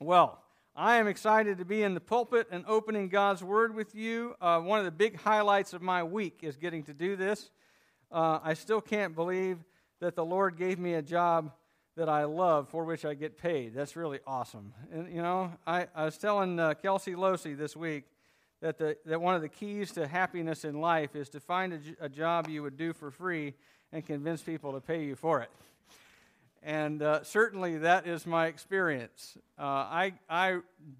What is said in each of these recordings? Well, I am excited to be in the pulpit and opening God's Word with you. One of the big highlights of my week is getting to do this. I still can't believe that the Lord gave me a job that I love, for which I get paid. That's really awesome. And, you know, I was telling Kelsey Losey this week that that one of the keys to happiness in life is to find a job you would do for free and convince people to pay you for it. And certainly that is my experience. I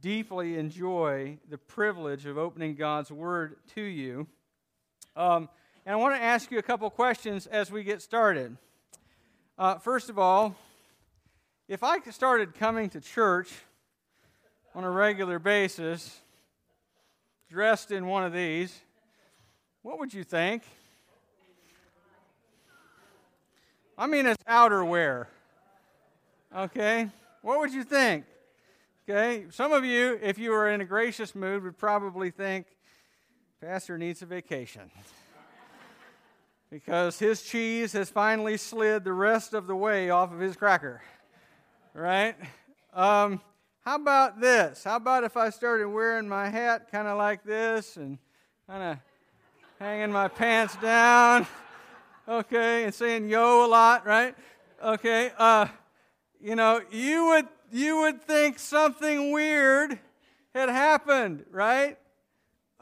deeply enjoy the privilege of opening God's Word to you. And I want to ask you a couple questions as we get started. First of all, if I started coming to church on a regular basis, dressed in one of these, what would you think? I mean, it's outerwear. Okay, what would you think? Okay, some of you, if you were in a gracious mood, would probably think, Pastor needs a vacation because his cheese has finally slid the rest of the way off of his cracker, right? How about this? How about if I started wearing my hat kind of like this and kind of hanging my pants down, okay, and saying yo a lot, right? Okay, you know, you would think something weird had happened, right?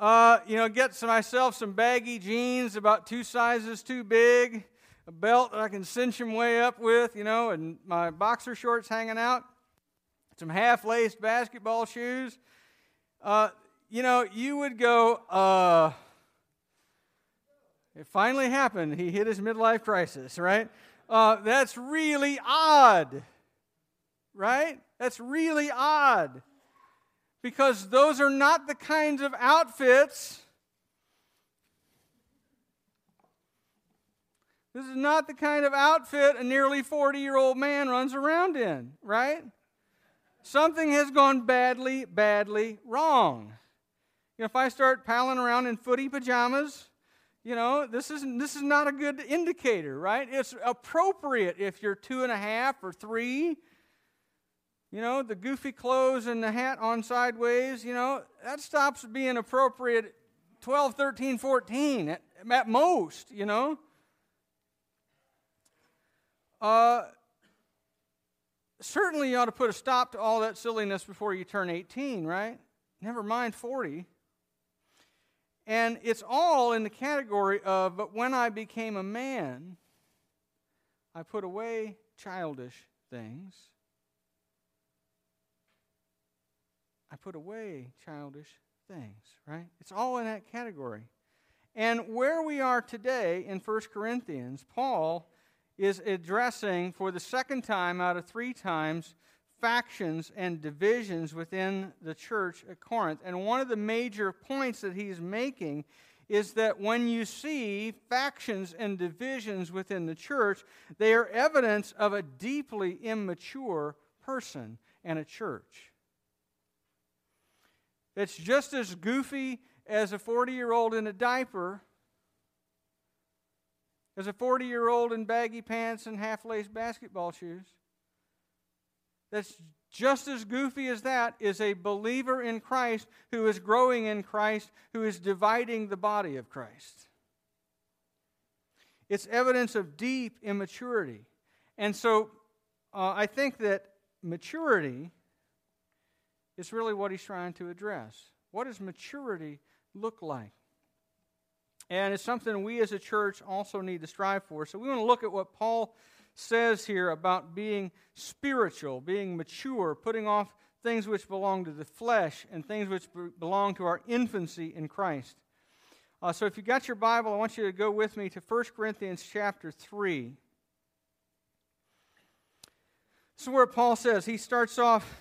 You know, get myself some baggy jeans about two sizes too big, a belt that I can cinch them way up with, you know, and my boxer shorts hanging out, some half-laced basketball shoes. You know, you would go, it finally happened. He hit his midlife crisis, right? That's really odd. Right? That's really odd, because those are not the kinds of outfits. This is not the kind of outfit a nearly 40-year-old man runs around in, right? Something has gone badly, badly wrong. You know, if I start palling around in footy pajamas, you know, this is not a good indicator, right? It's appropriate if you're 2.5 or 3. You know, the goofy clothes and the hat on sideways, you know, that stops being appropriate at 12, 13, 14 at most, you know. Certainly you ought to put a stop to all that silliness before you turn 18, right? Never mind 40. And it's all in the category of, but when I became a man, I put away childish things. I put away childish things, right? It's all in that category. And where we are today in 1 Corinthians, Paul is addressing for the second time out of three times factions and divisions within the church at Corinth. And one of the major points that he's making is that when you see factions and divisions within the church, they are evidence of a deeply immature person and a church. It's just as goofy as a 40-year-old in a diaper, as a 40-year-old in baggy pants and half-laced basketball shoes. That's just as goofy as that is a believer in Christ who is growing in Christ, who is dividing the body of Christ. It's evidence of deep immaturity. And so I think that maturity, it's really what he's trying to address. What does maturity look like? And it's something we as a church also need to strive for. So we want to look at what Paul says here about being spiritual, being mature, putting off things which belong to the flesh and things which belong to our infancy in Christ. So if you got your Bible, I want you to go with me to 1 Corinthians chapter 3. This is where Paul says, he starts off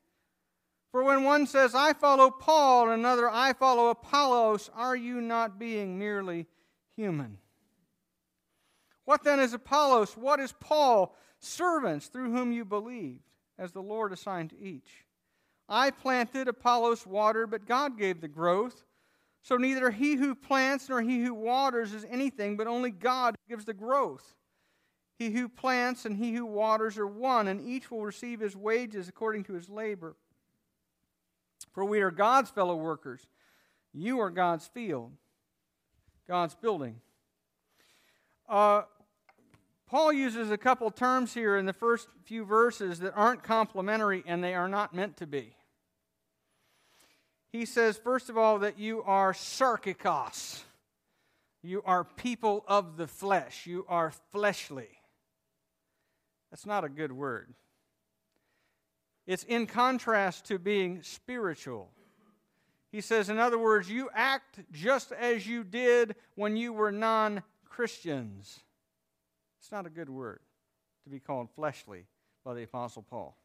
For when one says, I follow Paul, and another, I follow Apollos, are you not being merely human? What then is Apollos? What is Paul? Servants through whom you believed, as the Lord assigned to each. I planted, Apollos watered, but God gave the growth. So neither he who plants nor he who waters is anything, but only God gives the growth. He who plants and he who waters are one, and each will receive his wages according to his labor. For we are God's fellow workers. You are God's field, God's building. Paul uses a couple terms here in the first few verses that aren't complimentary, and they are not meant to be. He says, first of all, that you are sarkikos. You are people of the flesh. You are fleshly. That's not a good word. It's in contrast to being spiritual. He says, in other words, you act just as you did when you were non-Christians. It's not a good word to be called fleshly by the Apostle Paul.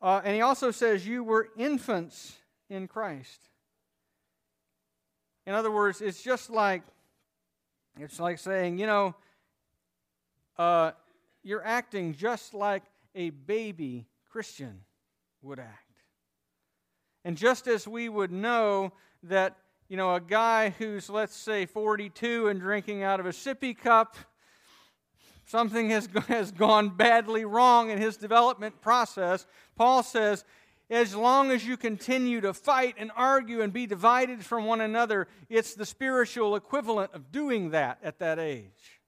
And he also says, you were infants in Christ. In other words, it's like saying, you're acting just like a baby Christian would act. And just as we would know that, a guy who's, let's say, 42 and drinking out of a sippy cup, something has gone badly wrong in his development process, Paul says, as long as you continue to fight and argue and be divided from one another, it's the spiritual equivalent of doing that at that age.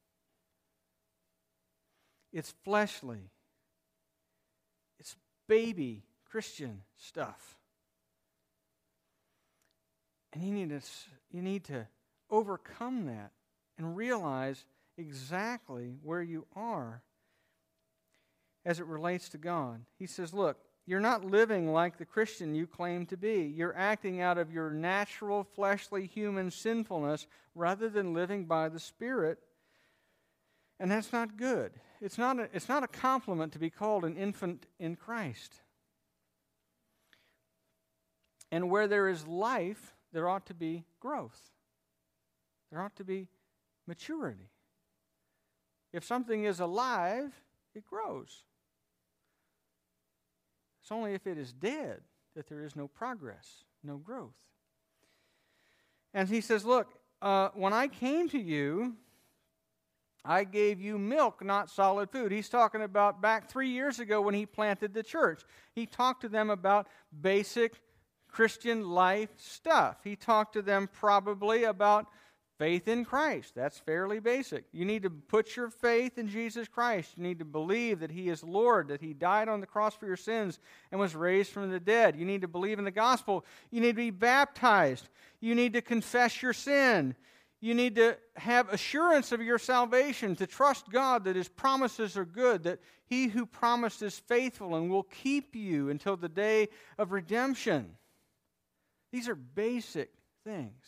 It's fleshly. It's baby Christian stuff. And you need to overcome that and realize exactly where you are as it relates to God. He says, look, you're not living like the Christian you claim to be. You're acting out of your natural, fleshly, human sinfulness rather than living by the Spirit. And that's not good. It's not a compliment to be called an infant in Christ. And where there is life, there ought to be growth. There ought to be maturity. If something is alive, it grows. It's only if it is dead that there is no progress, no growth. And he says, look, when I came to you, I gave you milk, not solid food. He's talking about back 3 years ago when he planted the church. He talked to them about basic Christian life stuff. He talked to them probably about faith in Christ. That's fairly basic. You need to put your faith in Jesus Christ. You need to believe that He is Lord, that He died on the cross for your sins and was raised from the dead. You need to believe in the gospel. You need to be baptized. You need to confess your sin. You need to have assurance of your salvation, to trust God that His promises are good, that He who promised is faithful and will keep you until the day of redemption. These are basic things.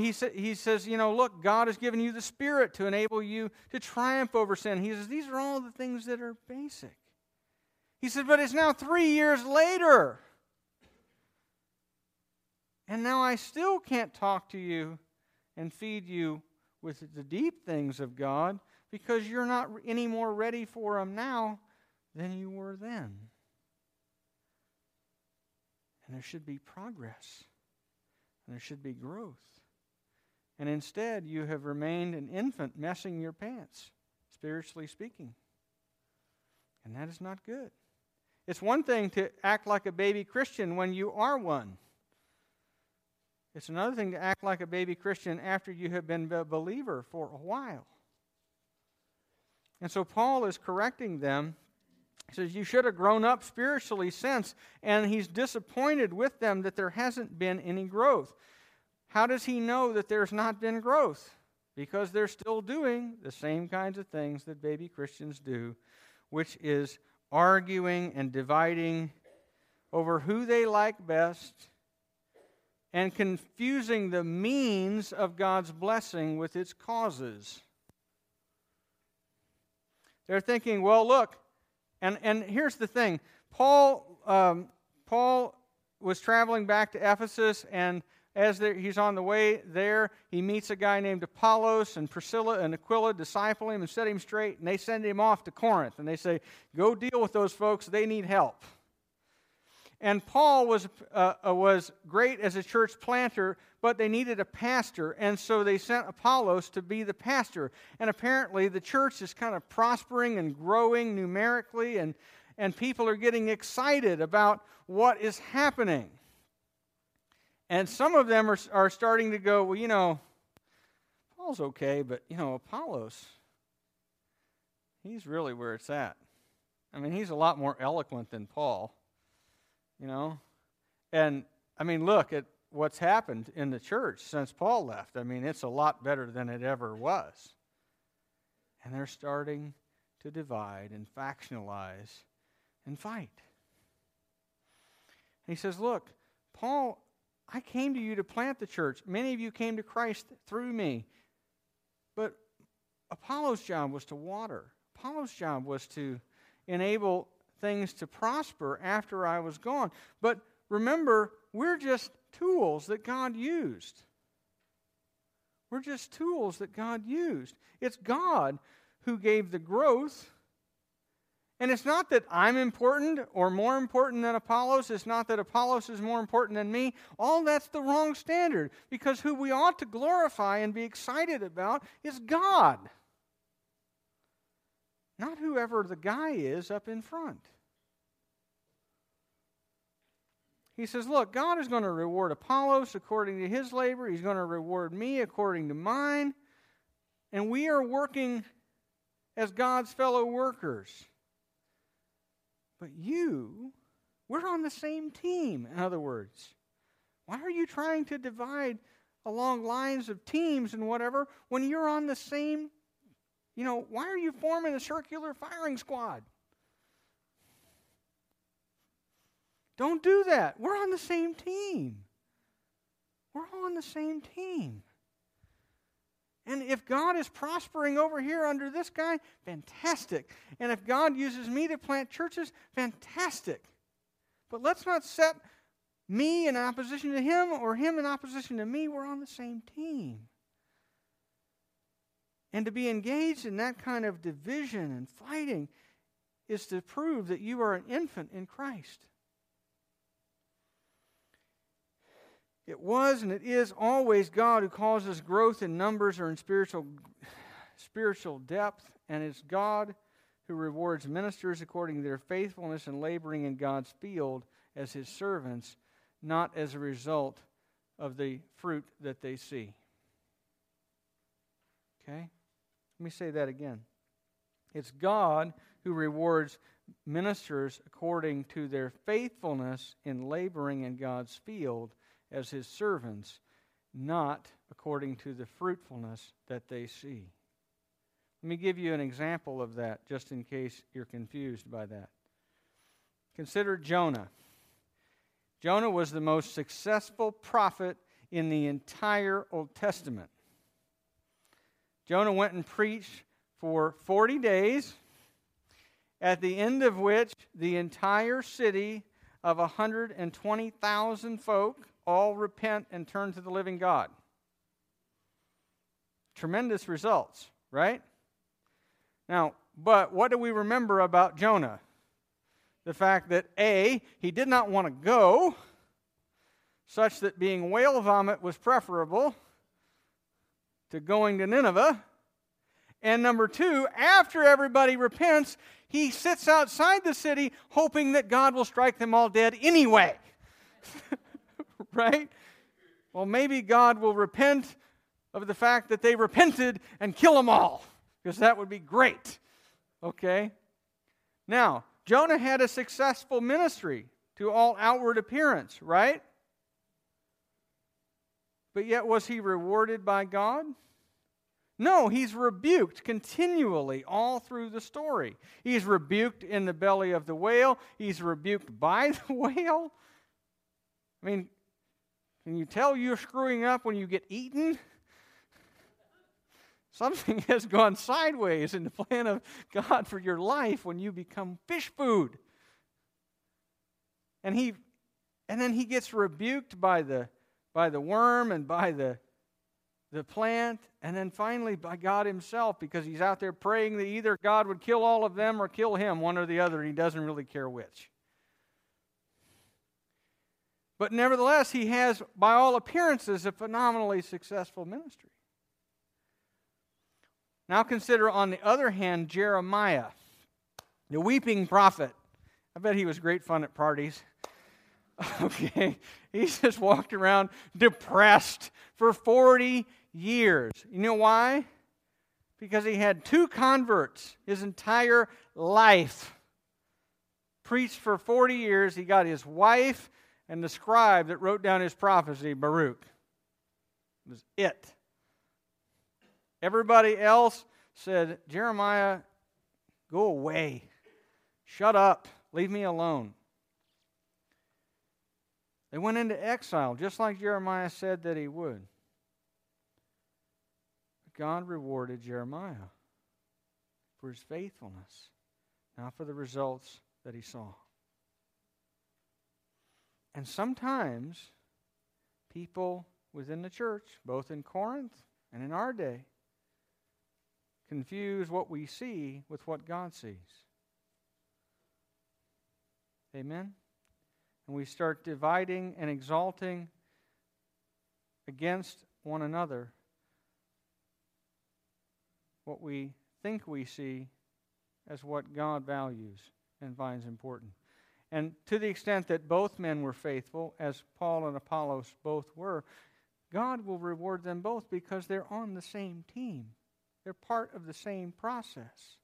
He says, look, God has given you the Spirit to enable you to triumph over sin. He says, these are all the things that are basic. He said, but it's now 3 years later, and now I still can't talk to you and feed you with the deep things of God because you're not any more ready for them now than you were then. And there should be progress, and there should be growth. And instead, you have remained an infant messing your pants, spiritually speaking. And that is not good. It's one thing to act like a baby Christian when you are one. It's another thing to act like a baby Christian after you have been a believer for a while. And so Paul is correcting them. He says, you should have grown up spiritually since, and he's disappointed with them that there hasn't been any growth. How does he know that there's not been growth? Because they're still doing the same kinds of things that baby Christians do, which is arguing and dividing over who they like best and confusing the means of God's blessing with its causes. They're thinking, well, look, and here's the thing. Paul was traveling back to Ephesus, and as he's on the way there, he meets a guy named Apollos, and Priscilla and Aquila disciple him and set him straight, and they send him off to Corinth, and they say, go deal with those folks, they need help. And Paul was great as a church planter, but they needed a pastor, and so they sent Apollos to be the pastor. And apparently the church is kind of prospering and growing numerically, and people are getting excited about what is happening. And some of them are starting to go, well, you know, Paul's okay, but, you know, Apollos, he's really where it's at. I mean, he's a lot more eloquent than Paul. You know, and I mean, look at what's happened in the church since Paul left. I mean, it's a lot better than it ever was. And they're starting to divide and factionalize and fight. And he says, look, Paul, I came to you to plant the church. Many of you came to Christ through me. But Apollos' job was to water. Apollos' job was to enable things to prosper after I was gone. But remember, we're just tools that God used. We're just tools that God used. It's God who gave the growth. And it's not that I'm important or more important than Apollos. It's not that Apollos is more important than me. All that's the wrong standard, because who we ought to glorify and be excited about is God. Not whoever the guy is up in front. He says, look, God is going to reward Apollos according to his labor. He's going to reward me according to mine. And we are working as God's fellow workers. But we're on the same team, in other words. Why are you trying to divide along lines of teams and whatever when you're on the same team? You know, why are you forming a circular firing squad? Don't do that. We're on the same team. We're on the same team. And if God is prospering over here under this guy, fantastic. And if God uses me to plant churches, fantastic. But let's not set me in opposition to him or him in opposition to me. We're on the same team. And to be engaged in that kind of division and fighting is to prove that you are an infant in Christ. It was and it is always God who causes growth in numbers or in spiritual depth, and it's God who rewards ministers according to their faithfulness and laboring in God's field as his servants, not as a result of the fruit that they see. Okay? Let me say that again. It's God who rewards ministers according to their faithfulness in laboring in God's field as his servants, not according to the fruitfulness that they see. Let me give you an example of that, just in case you're confused by that. Consider Jonah. Jonah was the most successful prophet in the entire Old Testament. Jonah went and preached for 40 days, at the end of which the entire city of 120,000 folk all repent and turn to the living God. Tremendous results, right? Now, but what do we remember about Jonah? The fact that A, he did not want to go, such that being whale vomit was preferable to going to Nineveh. And number two, after everybody repents, he sits outside the city hoping that God will strike them all dead anyway. Right? Well, maybe God will repent of the fact that they repented and kill them all, because that would be great. Okay? Now, Jonah had a successful ministry to all outward appearance, right? But yet, was he rewarded by God? No, he's rebuked continually all through the story. He's rebuked in the belly of the whale. He's rebuked by the whale. I mean, can you tell you're screwing up when you get eaten? Something has gone sideways in the plan of God for your life when you become fish food. And then he gets rebuked by the worm and by the plant, and then finally by God himself, because he's out there praying that either God would kill all of them or kill him, one or the other, and he doesn't really care which. But nevertheless, he has, by all appearances, a phenomenally successful ministry. Now consider, on the other hand, Jeremiah, the weeping prophet. I bet he was great fun at parties. Okay, he just walked around depressed for 40 years. You know why? Because he had two converts his entire life. Preached for 40 years, he got his wife and the scribe that wrote down his prophecy, Baruch. It was it. Everybody else said, Jeremiah, go away. Shut up. Leave me alone. They went into exile, just like Jeremiah said that he would. But God rewarded Jeremiah for his faithfulness, not for the results that he saw. And sometimes people within the church, both in Corinth and in our day, confuse what we see with what God sees. Amen? And we start dividing and exalting against one another what we think we see as what God values and finds important. And to the extent that both men were faithful, as Paul and Apollos both were, God will reward them both because they're on the same team. They're part of the same process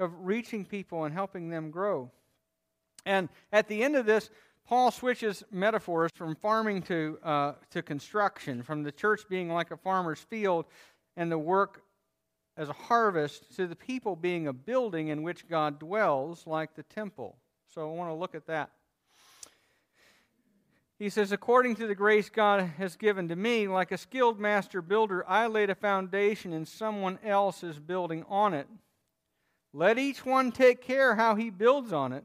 of reaching people and helping them grow. And at the end of this, Paul switches metaphors from farming to construction, from the church being like a farmer's field and the work as a harvest to the people being a building in which God dwells, like the temple. So I want to look at that. He says, according to the grace God has given to me, like a skilled master builder, I laid a foundation and someone else is building on it. Let each one take care how he builds on it.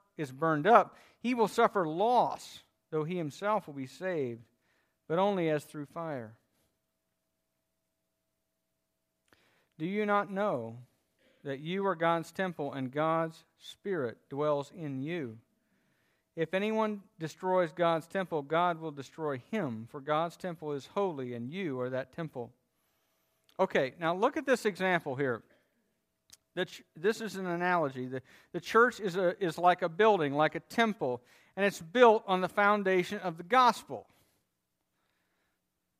is burned up, he will suffer loss, though he himself will be saved, but only as through fire. Do you not know that you are God's temple and God's Spirit dwells in you? If anyone destroys God's temple, God will destroy him, for God's temple is holy and you are that temple. Okay, now look at this example here. This is an analogy. The church is like a building, like a temple, and it's built on the foundation of the gospel.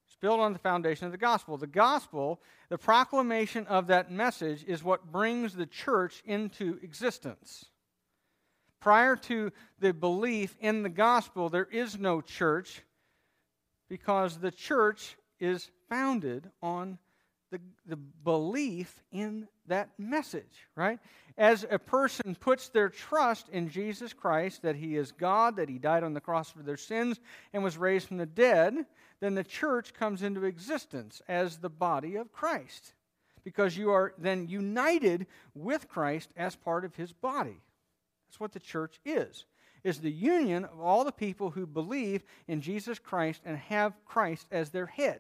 It's built on the foundation of the gospel. The gospel, the proclamation of that message, is what brings the church into existence. Prior to the belief in the gospel, there is no church because the church is founded on the belief in that message, right? As a person puts their trust in Jesus Christ, that he is God, that he died on the cross for their sins and was raised from the dead, then the church comes into existence as the body of Christ, because you are then united with Christ as part of his body. That's what the church is the union of all the people who believe in Jesus Christ and have Christ as their head.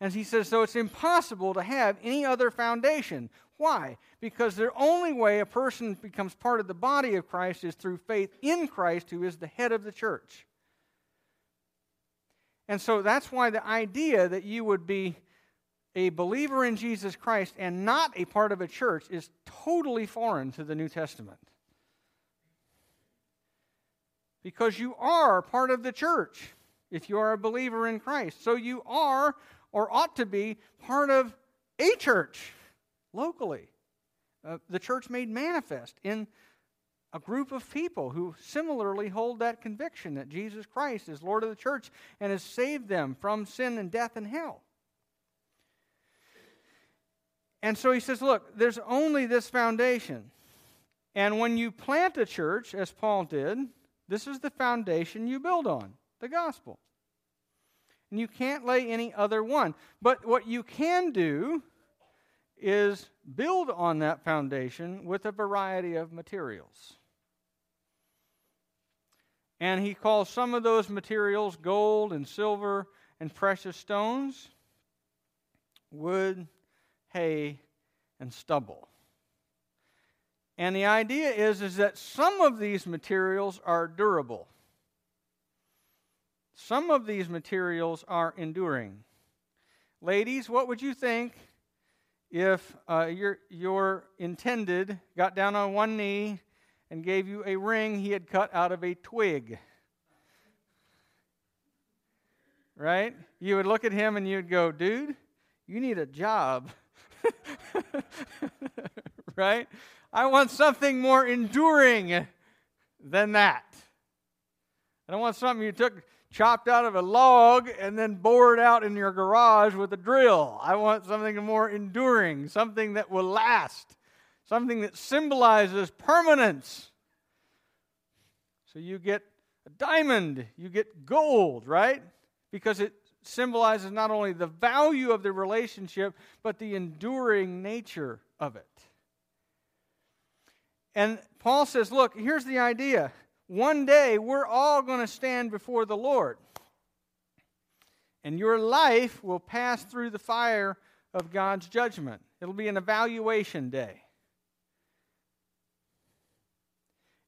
And he says, so it's impossible to have any other foundation. Why? Because the only way a person becomes part of the body of Christ is through faith in Christ, who is the head of the church. And so that's why the idea that you would be a believer in Jesus Christ and not a part of a church is totally foreign to the New Testament. Because you are part of the church if you are a believer in Christ. So you are, or ought to be, part of a church locally. The church made manifest in a group of people who similarly hold that conviction that Jesus Christ is Lord of the church and has saved them from sin and death and hell. And so he says, look, there's only this foundation. And when you plant a church, as Paul did, this is the foundation you build on, the gospel. And you can't lay any other one. But what you can do is build on that foundation with a variety of materials. And he calls some of those materials gold and silver and precious stones, wood, hay, and stubble. And the idea is that some of these materials are durable. Some of these materials are enduring. Ladies, what would you think if your intended got down on one knee and gave you a ring he had cut out of a twig? Right? You would look at him and you'd go, dude, you need a job. Right? I want something more enduring than that. I don't want something you took, chopped out of a log, and then bored out in your garage with a drill. I want something more enduring, something that will last, something that symbolizes permanence. So you get a diamond, you get gold, right? Because it symbolizes not only the value of the relationship, but the enduring nature of it. And Paul says, look, here's the idea. One day we're all going to stand before the Lord. And your life will pass through the fire of God's judgment. It'll be an evaluation day.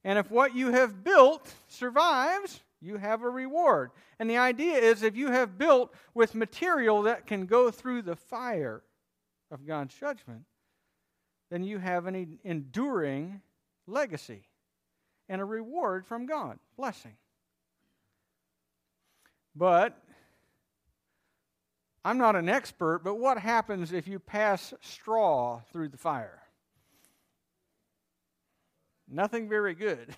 And if what you have built survives, you have a reward. And the idea is if you have built with material that can go through the fire of God's judgment, then you have an enduring legacy and a reward from God, blessing. But I'm not an expert, but what happens if you pass straw through the fire? Nothing very good,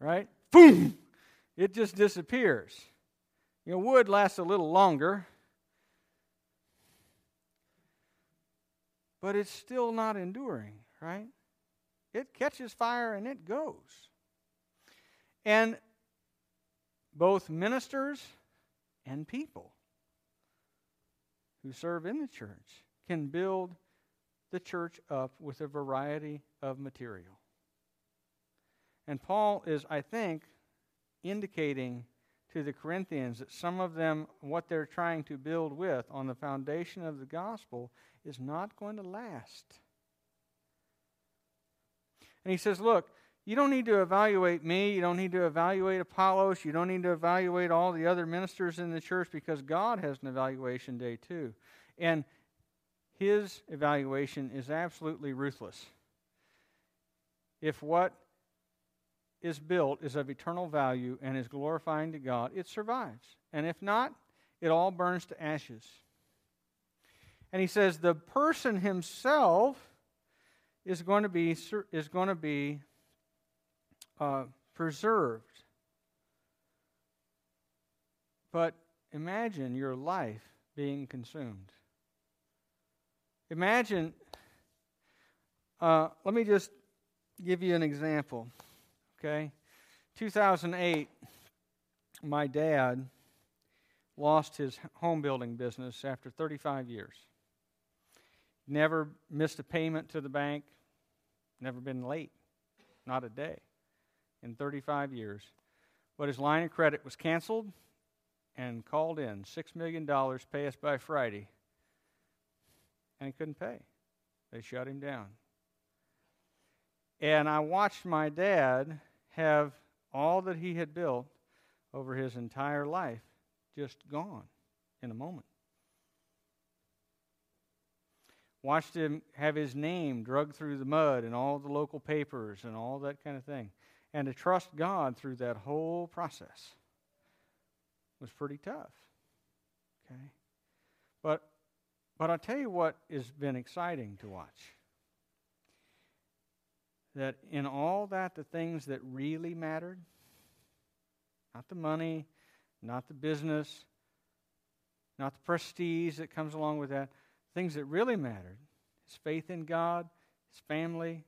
right? Boom! It just disappears. You know, wood lasts a little longer, but it's still not enduring, right? It catches fire and it goes. And both ministers and people who serve in the church can build the church up with a variety of material. And Paul is, I think, indicating to the Corinthians that some of them, what they're trying to build with on the foundation of the gospel is not going to last. And he says, look, you don't need to evaluate me. You don't need to evaluate Apollos. You don't need to evaluate all the other ministers in the church because God has an evaluation day too. And his evaluation is absolutely ruthless. If what is built is of eternal value and is glorifying to God, it survives. And if not, it all burns to ashes. And he says the person himself is going to be preserved. But imagine your life being consumed. Imagine, let me just give you an example, okay? 2008, my dad lost his home building business after 35 years. Never missed a payment to the bank, never been late, not a day, in 35 years. But his line of credit was canceled and called in, $6 million, pay us by Friday. And he couldn't pay. They shut him down. And I watched my dad have all that he had built over his entire life just gone in a moment. Watched him have his name dragged through the mud in all the local papers and all that kind of thing. And to trust God through that whole process was pretty tough. Okay? But I'll tell you what has been exciting to watch. that in all that, the things that really mattered, not the money, not the business, not the prestige that comes along with that, things that really mattered, his faith in God, his family,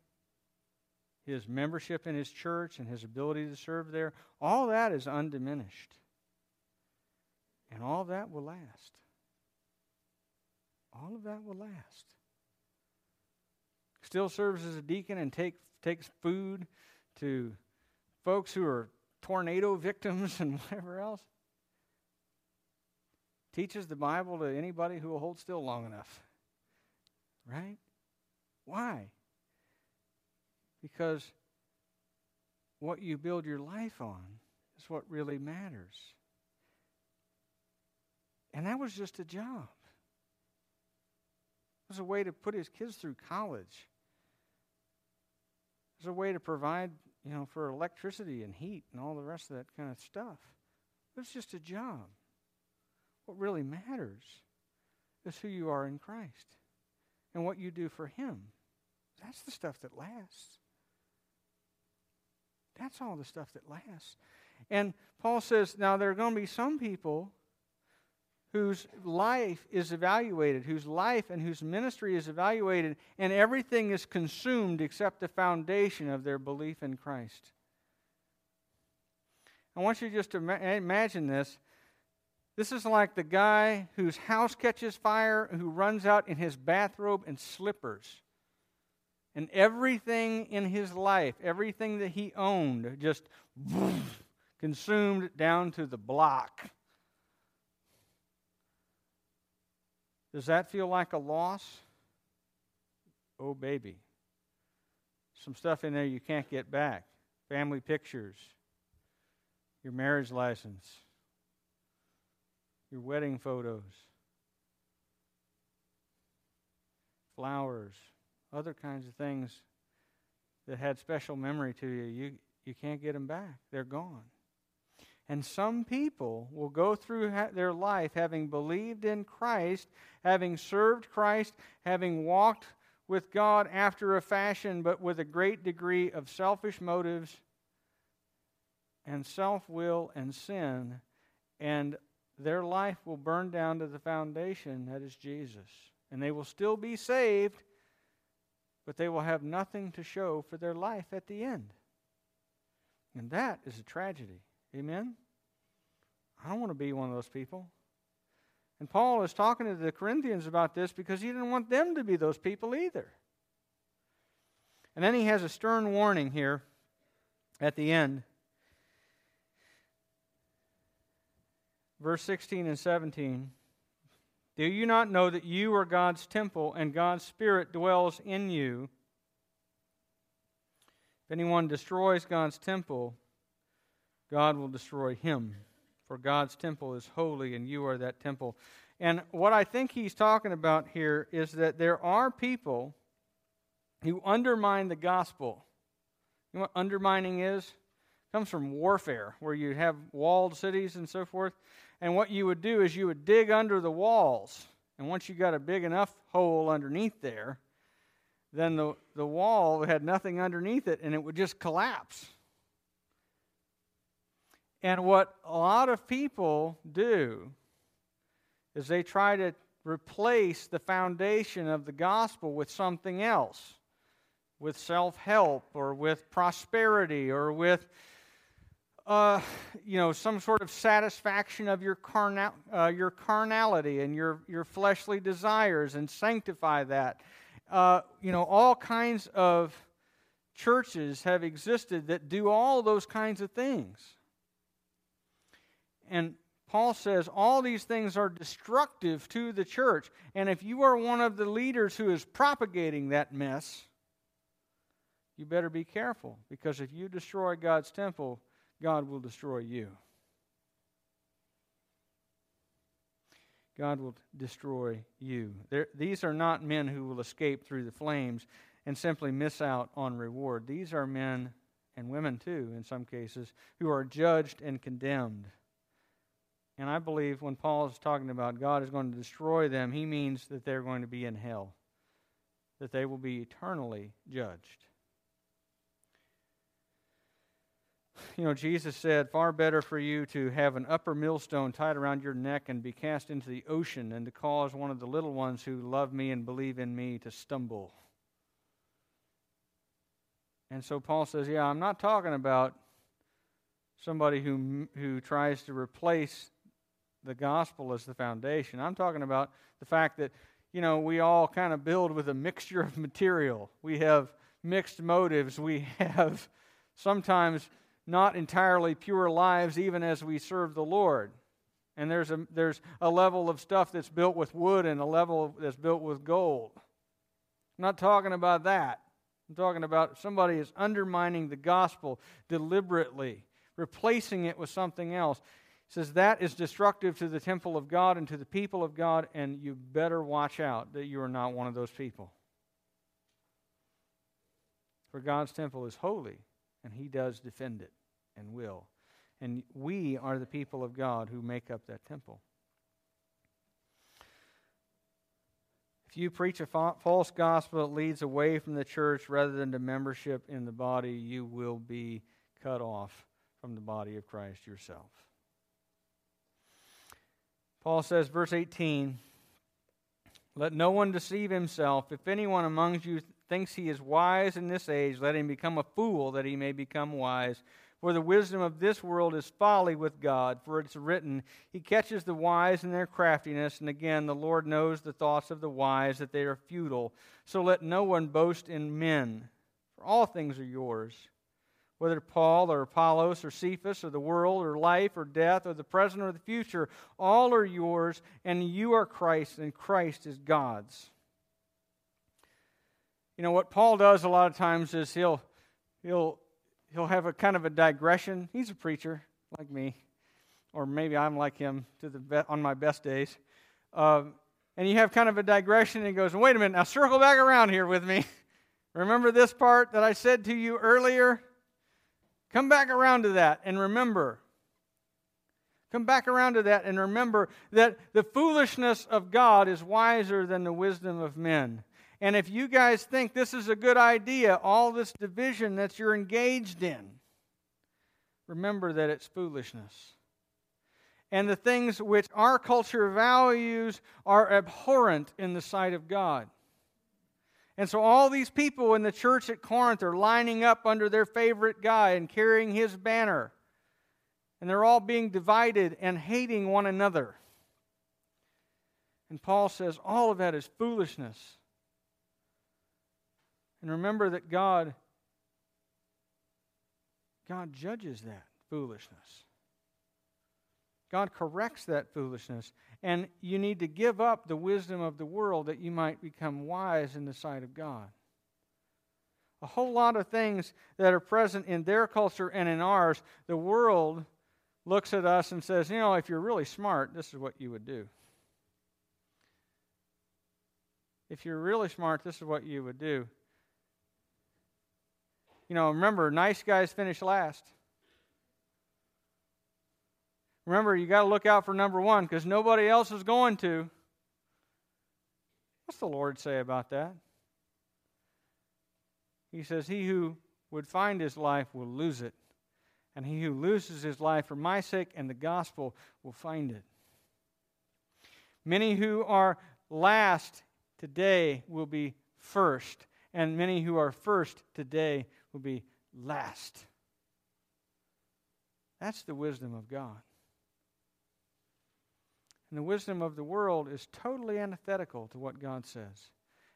his membership in his church, and his ability to serve there, all that is undiminished. And all that will last. All of that will last. Still serves as a deacon and takes food to folks who are tornado victims and whatever else. Teaches the Bible to anybody who will hold still long enough. Right? Why? Because what you build your life on is what really matters. And that was just a job. It was a way to put his kids through college. It was a way to provide, for electricity and heat and all the rest of that kind of stuff. It was just a job. What really matters is who you are in Christ and what you do for him. That's the stuff that lasts. That's all the stuff that lasts. And Paul says, now there are going to be some people whose life is evaluated, whose life and whose ministry is evaluated, and everything is consumed except the foundation of their belief in Christ. I want you just to imagine this. This is like the guy whose house catches fire, who runs out in his bathrobe and slippers. And everything in his life, everything that he owned, just consumed down to the block. Does that feel like a loss? Oh, baby. Some stuff in there you can't get back. Family pictures, your marriage license, your wedding photos, flowers, other kinds of things that had special memory to you. You can't get them back. They're gone. And some people will go through their life having believed in Christ, having served Christ, having walked with God after a fashion, but with a great degree of selfish motives and self-will and sin, and their life will burn down to the foundation that is Jesus. And they will still be saved, but they will have nothing to show for their life at the end. And that is a tragedy. Amen? I don't want to be one of those people. And Paul is talking to the Corinthians about this because he didn't want them to be those people either. And then he has a stern warning here at the end. Verse 16 and 17. Do you not know that you are God's temple and God's Spirit dwells in you? If anyone destroys God's temple, God will destroy him, for God's temple is holy and you are that temple. And what I think he's talking about here is that there are people who undermine the gospel. You know what undermining is? It comes from warfare, where you have walled cities and so forth. And what you would do is you would dig under the walls. And once you got a big enough hole underneath there, then the wall had nothing underneath it, and it would just collapse. And what a lot of people do is they try to replace the foundation of the gospel with something else, with self-help or with prosperity or with, some sort of satisfaction of your carnality and your fleshly desires, and sanctify that. All kinds of churches have existed that do all those kinds of things. And Paul says all these things are destructive to the church. And if you are one of the leaders who is propagating that mess, you better be careful. Because if you destroy God's temple, God will destroy you. God will destroy you. These are not men who will escape through the flames and simply miss out on reward. These are men, and women too in some cases, who are judged and condemned. And I believe when Paul is talking about God is going to destroy them, he means that they're going to be in hell, that they will be eternally judged. You know, Jesus said, far better for you to have an upper millstone tied around your neck and be cast into the ocean than to cause one of the little ones who love me and believe in me to stumble. And so Paul says, yeah, I'm not talking about somebody who tries to replace the gospel as the foundation. I'm talking about the fact that, you know, we all kind of build with a mixture of material. We have mixed motives. We have sometimes not entirely pure lives even as we serve the Lord. And there's a level of stuff that's built with wood and a level that's built with gold. I'm not talking about that. I'm talking about somebody is undermining the gospel deliberately, replacing it with something else. It says that is destructive to the temple of God and to the people of God, and you better watch out that you are not one of those people. For God's temple is holy, and He does defend it and will. And we are the people of God who make up that temple. If you preach a false gospel that leads away from the church rather than to membership in the body, you will be cut off from the body of Christ yourself. Paul says, verse 18, let no one deceive himself. If anyone among you thinks he is wise in this age, let him become a fool that he may become wise. For the wisdom of this world is folly with God, for it's written, He catches the wise in their craftiness, and again, the Lord knows the thoughts of the wise, that they are futile. So let no one boast in men, for all things are yours. Whether Paul or Apollos or Cephas or the world or life or death or the present or the future, all are yours, and you are Christ, and Christ is God's. You know, what Paul does a lot of times is he'll have a kind of a digression. He's a preacher like me, or maybe I'm like him on my best days. And you have kind of a digression, and he goes, wait a minute, now circle back around here with me. Remember this part that I said to you earlier? Come back around to that and remember. Come back around to that and remember that the foolishness of God is wiser than the wisdom of men. And if you guys think this is a good idea, all this division that you're engaged in, remember that it's foolishness. And the things which our culture values are abhorrent in the sight of God. And so all these people in the church at Corinth are lining up under their favorite guy and carrying his banner. And they're all being divided and hating one another. And Paul says all of that is foolishness. And remember that God judges that foolishness. God corrects that foolishness. And you need to give up the wisdom of the world that you might become wise in the sight of God. A whole lot of things that are present in their culture and in ours, the world looks at us and says, you know, if you're really smart, this is what you would do. If you're really smart, this is what you would do. You know, remember, nice guys finish last. Remember, you got to look out for number one because nobody else is going to. What's the Lord say about that? He says, he who would find his life will lose it, and he who loses his life for my sake and the gospel will find it. Many who are last today will be first, and many who are first today will be last. That's the wisdom of God. And the wisdom of the world is totally antithetical to what God says.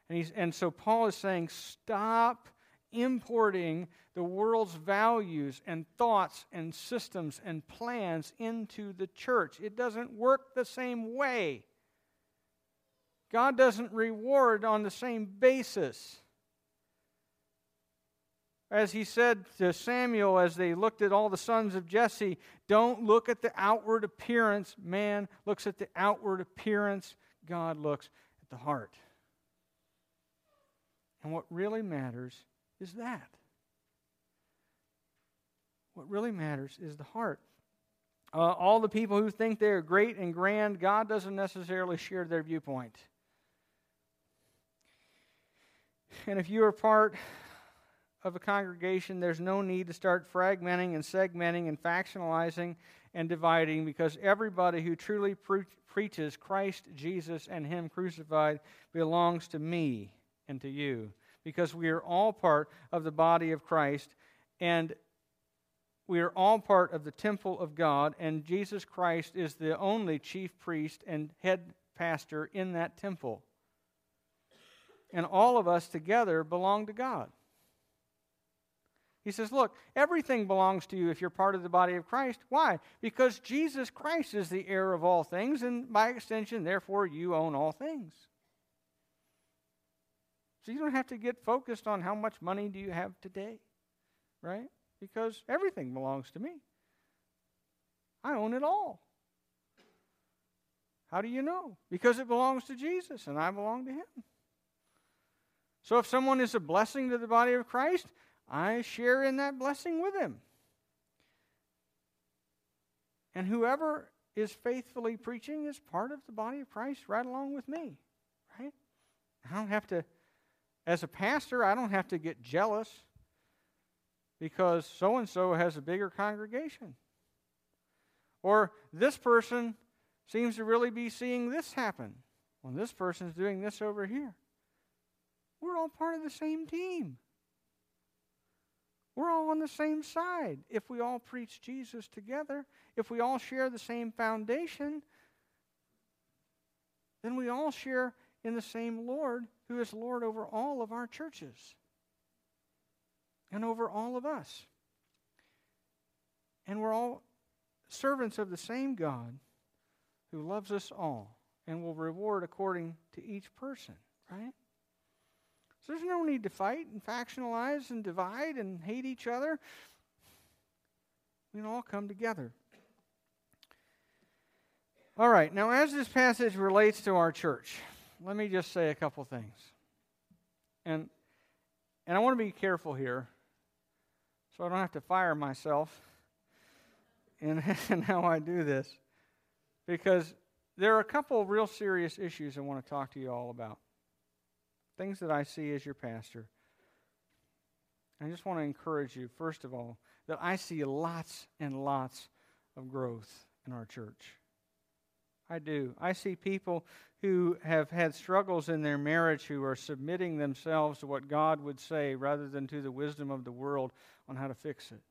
And so Paul is saying, stop importing the world's values and thoughts and systems and plans into the church. It doesn't work the same way. God doesn't reward on the same basis. As he said to Samuel as they looked at all the sons of Jesse, don't look at the outward appearance. Man looks at the outward appearance. God looks at the heart. And what really matters is that. What really matters is the heart. All the people who think they are great and grand, God doesn't necessarily share their viewpoint. And if you are part of a congregation, there's no need to start fragmenting and segmenting and factionalizing and dividing, because everybody who truly preaches Christ Jesus and Him crucified belongs to me and to you, because we are all part of the body of Christ, and we are all part of the temple of God, and Jesus Christ is the only chief priest and head pastor in that temple. And all of us together belong to God. He says, look, everything belongs to you if you're part of the body of Christ. Why? Because Jesus Christ is the heir of all things, and by extension, therefore, you own all things. So you don't have to get focused on how much money do you have today, right? Because everything belongs to me. I own it all. How do you know? Because it belongs to Jesus, and I belong to Him. So if someone is a blessing to the body of Christ, I share in that blessing with him. And whoever is faithfully preaching is part of the body of Christ right along with me, right? I don't have to, as a pastor, I don't have to get jealous because so-and-so has a bigger congregation. Or this person seems to really be seeing this happen when this person's doing this over here. We're all part of the same team. We're all on the same side. If we all preach Jesus together, if we all share the same foundation, then we all share in the same Lord who is Lord over all of our churches and over all of us. And we're all servants of the same God who loves us all and will reward according to each person, right? So there's no need to fight and factionalize and divide and hate each other. We can all come together. All right, now as this passage relates to our church, let me just say a couple things. And I want to be careful here so I don't have to fire myself in how I do this, because there are a couple of real serious issues I want to talk to you all about. Things that I see as your pastor. I just want to encourage you, first of all, that I see lots and lots of growth in our church. I do. I see people who have had struggles in their marriage who are submitting themselves to what God would say rather than to the wisdom of the world on how to fix it.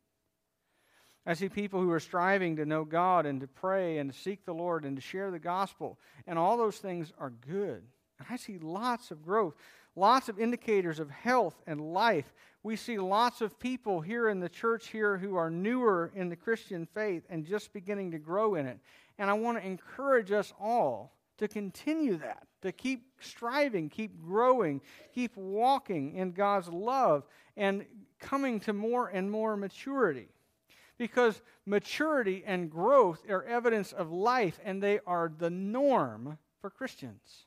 I see people who are striving to know God and to pray and to seek the Lord and to share the gospel, and all those things are good. I see lots of growth, lots of indicators of health and life. We see lots of people here in the church here who are newer in the Christian faith and just beginning to grow in it. And I want to encourage us all to continue that, to keep striving, keep growing, keep walking in God's love and coming to more and more maturity. Because maturity and growth are evidence of life, and they are the norm for Christians.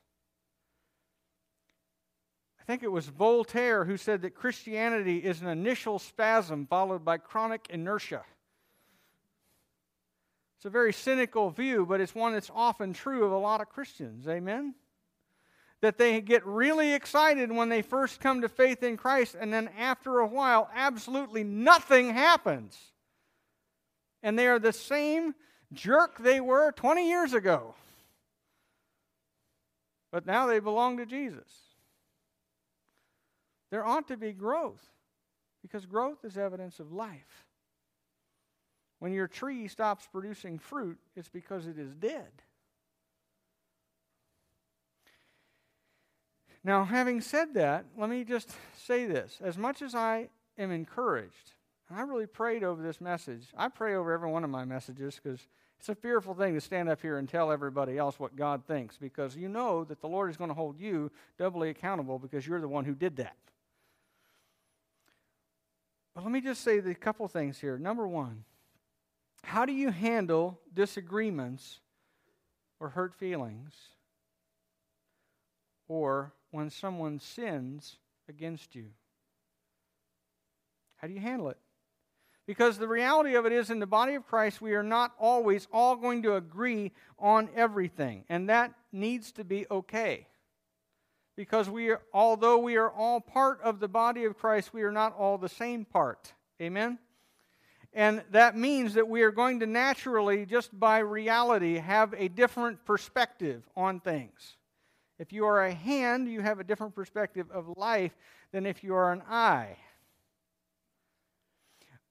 I think it was Voltaire who said that Christianity is an initial spasm followed by chronic inertia. It's a very cynical view, but it's one that's often true of a lot of Christians. Amen? That they get really excited when they first come to faith in Christ, and then after a while, absolutely nothing happens. And they are the same jerk they were 20 years ago. But now they belong to Jesus. There ought to be growth, because growth is evidence of life. When your tree stops producing fruit, it's because it is dead. Now, having said that, let me just say this. As much as I am encouraged, and I really prayed over this message. I pray over every one of my messages, because it's a fearful thing to stand up here and tell everybody else what God thinks, because you know that the Lord is going to hold you doubly accountable because you're the one who did that. But let me just say a couple things here. Number one, how do you handle disagreements or hurt feelings or when someone sins against you? How do you handle it? Because the reality of it is, in the body of Christ, we are not always all going to agree on everything, and that needs to be okay. because although we are all part of the body of Christ, we are not all the same part. Amen? And that means that we are going to naturally, just by reality, have a different perspective on things. If you are a hand, you have a different perspective of life than if you are an eye.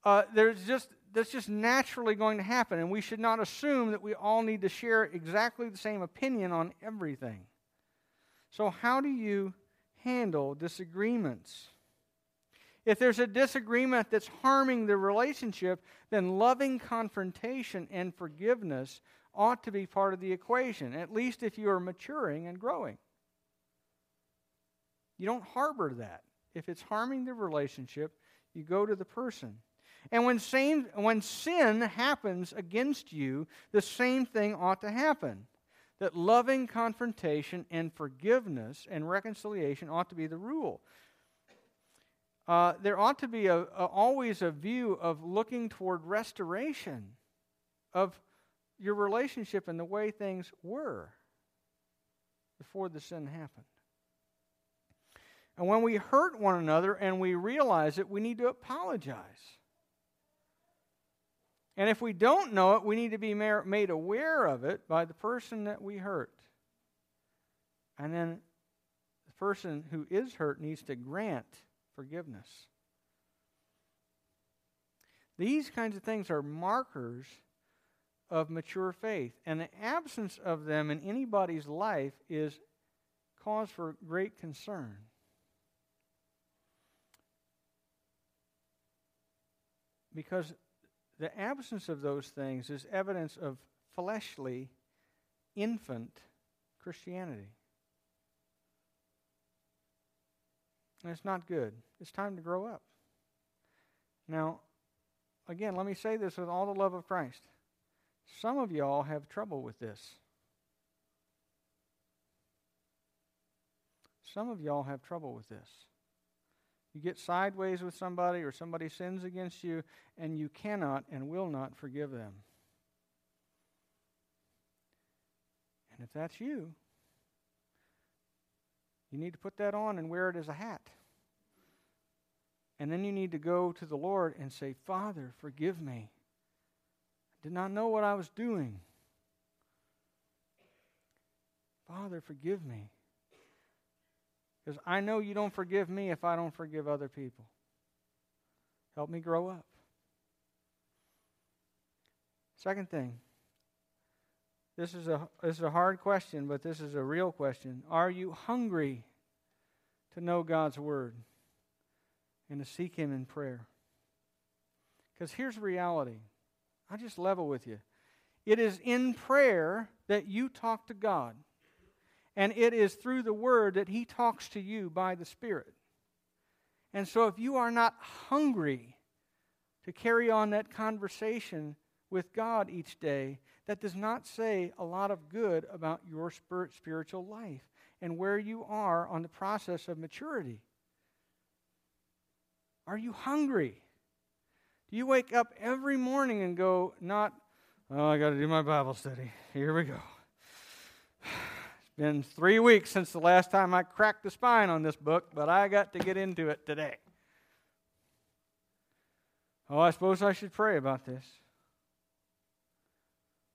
That's just naturally going to happen, and we should not assume that we all need to share exactly the same opinion on everything. So how do you handle disagreements? If there's a disagreement that's harming the relationship, then loving confrontation and forgiveness ought to be part of the equation, at least if you are maturing and growing. You don't harbor that. If it's harming the relationship, you go to the person. And when sin happens against you, the same thing ought to happen. That loving confrontation and forgiveness and reconciliation ought to be the rule. There ought to be always a view of looking toward restoration of your relationship and the way things were before the sin happened. And when we hurt one another and we realize it, we need to apologize. And if we don't know it, we need to be made aware of it by the person that we hurt. And then the person who is hurt needs to grant forgiveness. These kinds of things are markers of mature faith. And the absence of them in anybody's life is cause for great concern. Because the absence of those things is evidence of fleshly, infant Christianity. And it's not good. It's time to grow up. Now, again, let me say this with all the love of Christ. Some of y'all have trouble with this. Some of y'all have trouble with this. You get sideways with somebody or somebody sins against you and you cannot and will not forgive them. And if that's you, you need to put that on and wear it as a hat. And then you need to go to the Lord and say, Father, forgive me. I did not know what I was doing. Father, forgive me. Because I know you don't forgive me if I don't forgive other people. Help me grow up. Second thing. This is a hard question, but this is a real question. Are you hungry to know God's Word and to seek Him in prayer? Because here's reality. I'll just level with you. It is in prayer that you talk to God. And it is through the Word that He talks to you by the Spirit. And so if you are not hungry to carry on that conversation with God each day, that does not say a lot of good about your spiritual life and where you are on the process of maturity. Are you hungry? Do you wake up every morning and go, not, oh, I got to do my Bible study. Here we go. Been 3 weeks since the last time I cracked the spine on this book, but I got to get into it today. Oh, I suppose I should pray about this.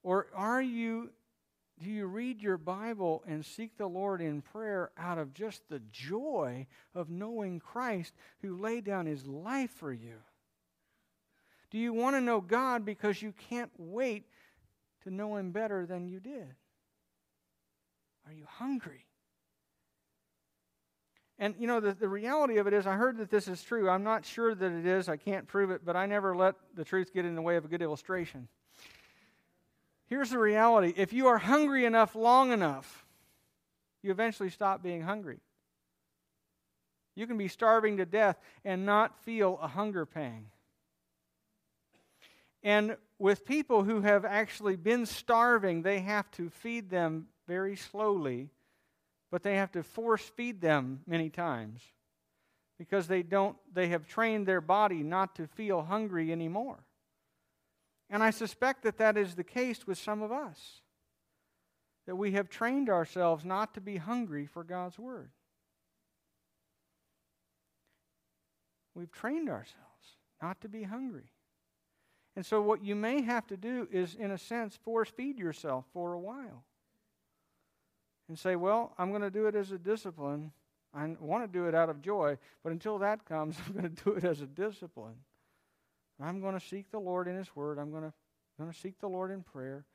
Or do you read your Bible and seek the Lord in prayer out of just the joy of knowing Christ who laid down His life for you? Do you want to know God because you can't wait to know Him better than you did? Are you hungry? And you know, the reality of it is, I heard that this is true. I'm not sure that it is. I can't prove it, but I never let the truth get in the way of a good illustration. Here's the reality. If you are hungry enough long enough, you eventually stop being hungry. You can be starving to death and not feel a hunger pang. And with people who have actually been starving, they have to feed them very slowly, but they have to force feed them many times because they have trained their body not to feel hungry anymore. And I suspect that is the case with some of us, that we have trained ourselves not to be hungry for God's Word. We've trained ourselves not to be hungry. And so what you may have to do is, in a sense, force feed yourself for a while. And say, well, I'm going to do it as a discipline. I want to do it out of joy, but until that comes, I'm going to do it as a discipline. I'm going to seek the Lord in His Word. I'm going to seek the Lord in prayer.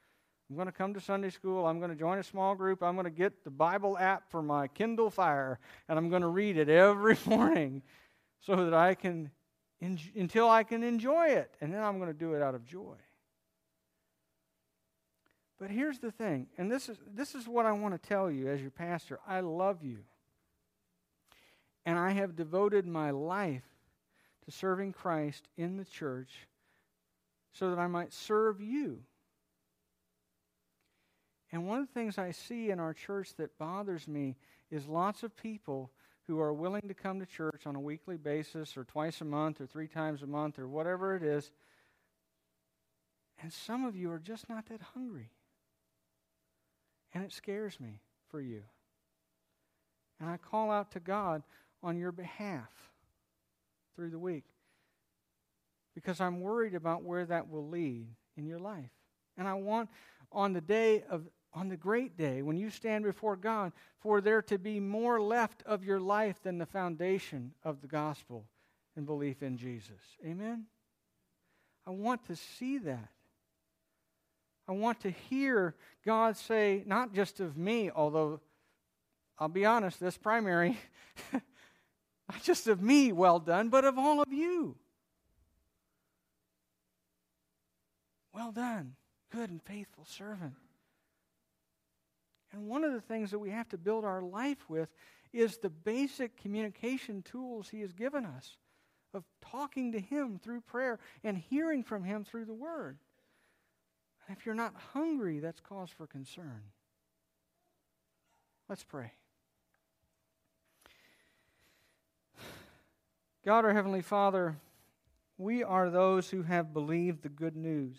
I'm going to come to Sunday school. I'm going to join a small group. I'm going to get the Bible app for my Kindle Fire, and I'm going to read it every morning so that I can, until I can enjoy it, and then I'm going to do it out of joy. But here's the thing, and this is what I want to tell you as your pastor. I love you. And I have devoted my life to serving Christ in the church so that I might serve you. And one of the things I see in our church that bothers me is lots of people who are willing to come to church on a weekly basis or twice a month or three times a month or whatever it is. And some of you are just not that hungry. And it scares me for you. And I call out to God on your behalf through the week because I'm worried about where that will lead in your life. And I want on the great day when you stand before God for there to be more left of your life than the foundation of the gospel and belief in Jesus. Amen? I want to see that. I want to hear God say, not just of me, although I'll be honest, this primary, not just of me, well done, but of all of you. Well done, good and faithful servant. And one of the things that we have to build our life with is the basic communication tools He has given us of talking to Him through prayer and hearing from Him through the Word. And if you're not hungry, that's cause for concern. Let's pray. God, our Heavenly Father, we are those who have believed the good news.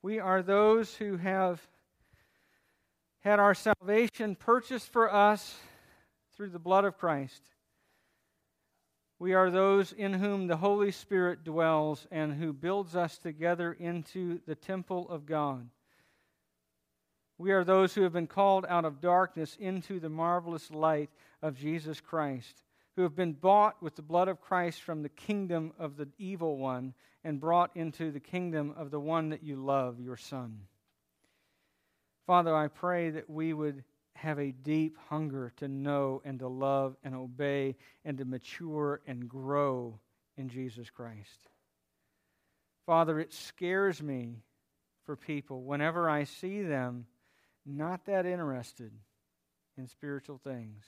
We are those who have had our salvation purchased for us through the blood of Christ. We are those in whom the Holy Spirit dwells and who builds us together into the temple of God. We are those who have been called out of darkness into the marvelous light of Jesus Christ, who have been bought with the blood of Christ from the kingdom of the evil one and brought into the kingdom of the one that you love, your Son. Father, I pray that we would have a deep hunger to know and to love and obey and to mature and grow in Jesus Christ. Father, it scares me for people whenever I see them not that interested in spiritual things.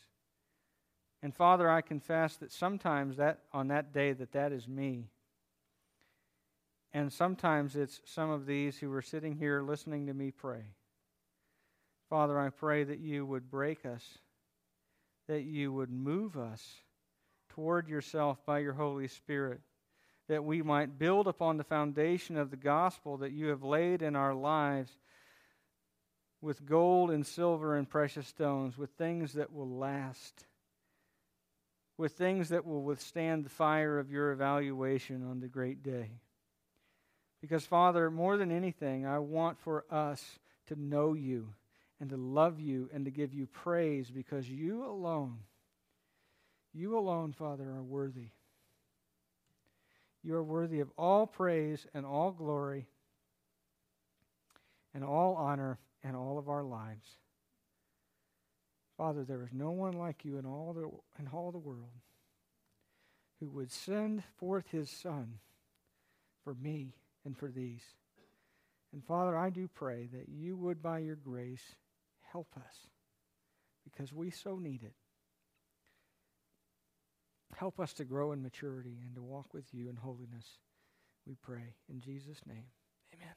And Father, I confess that sometimes that is me. And sometimes it's some of these who are sitting here listening to me pray. Father, I pray that you would break us, that you would move us toward yourself by your Holy Spirit, that we might build upon the foundation of the gospel that you have laid in our lives with gold and silver and precious stones, with things that will last, with things that will withstand the fire of your evaluation on the great day. Because, Father, more than anything, I want for us to know you and to love you and to give you praise because you alone, Father, are worthy. You are worthy of all praise and all glory and all honor in all of our lives. Father, there is no one like you in all the world who would send forth his Son for me and for these. And Father, I do pray that you would, by your grace, help us because we so need it. Help us to grow in maturity and to walk with you in holiness, we pray. In Jesus' name, amen.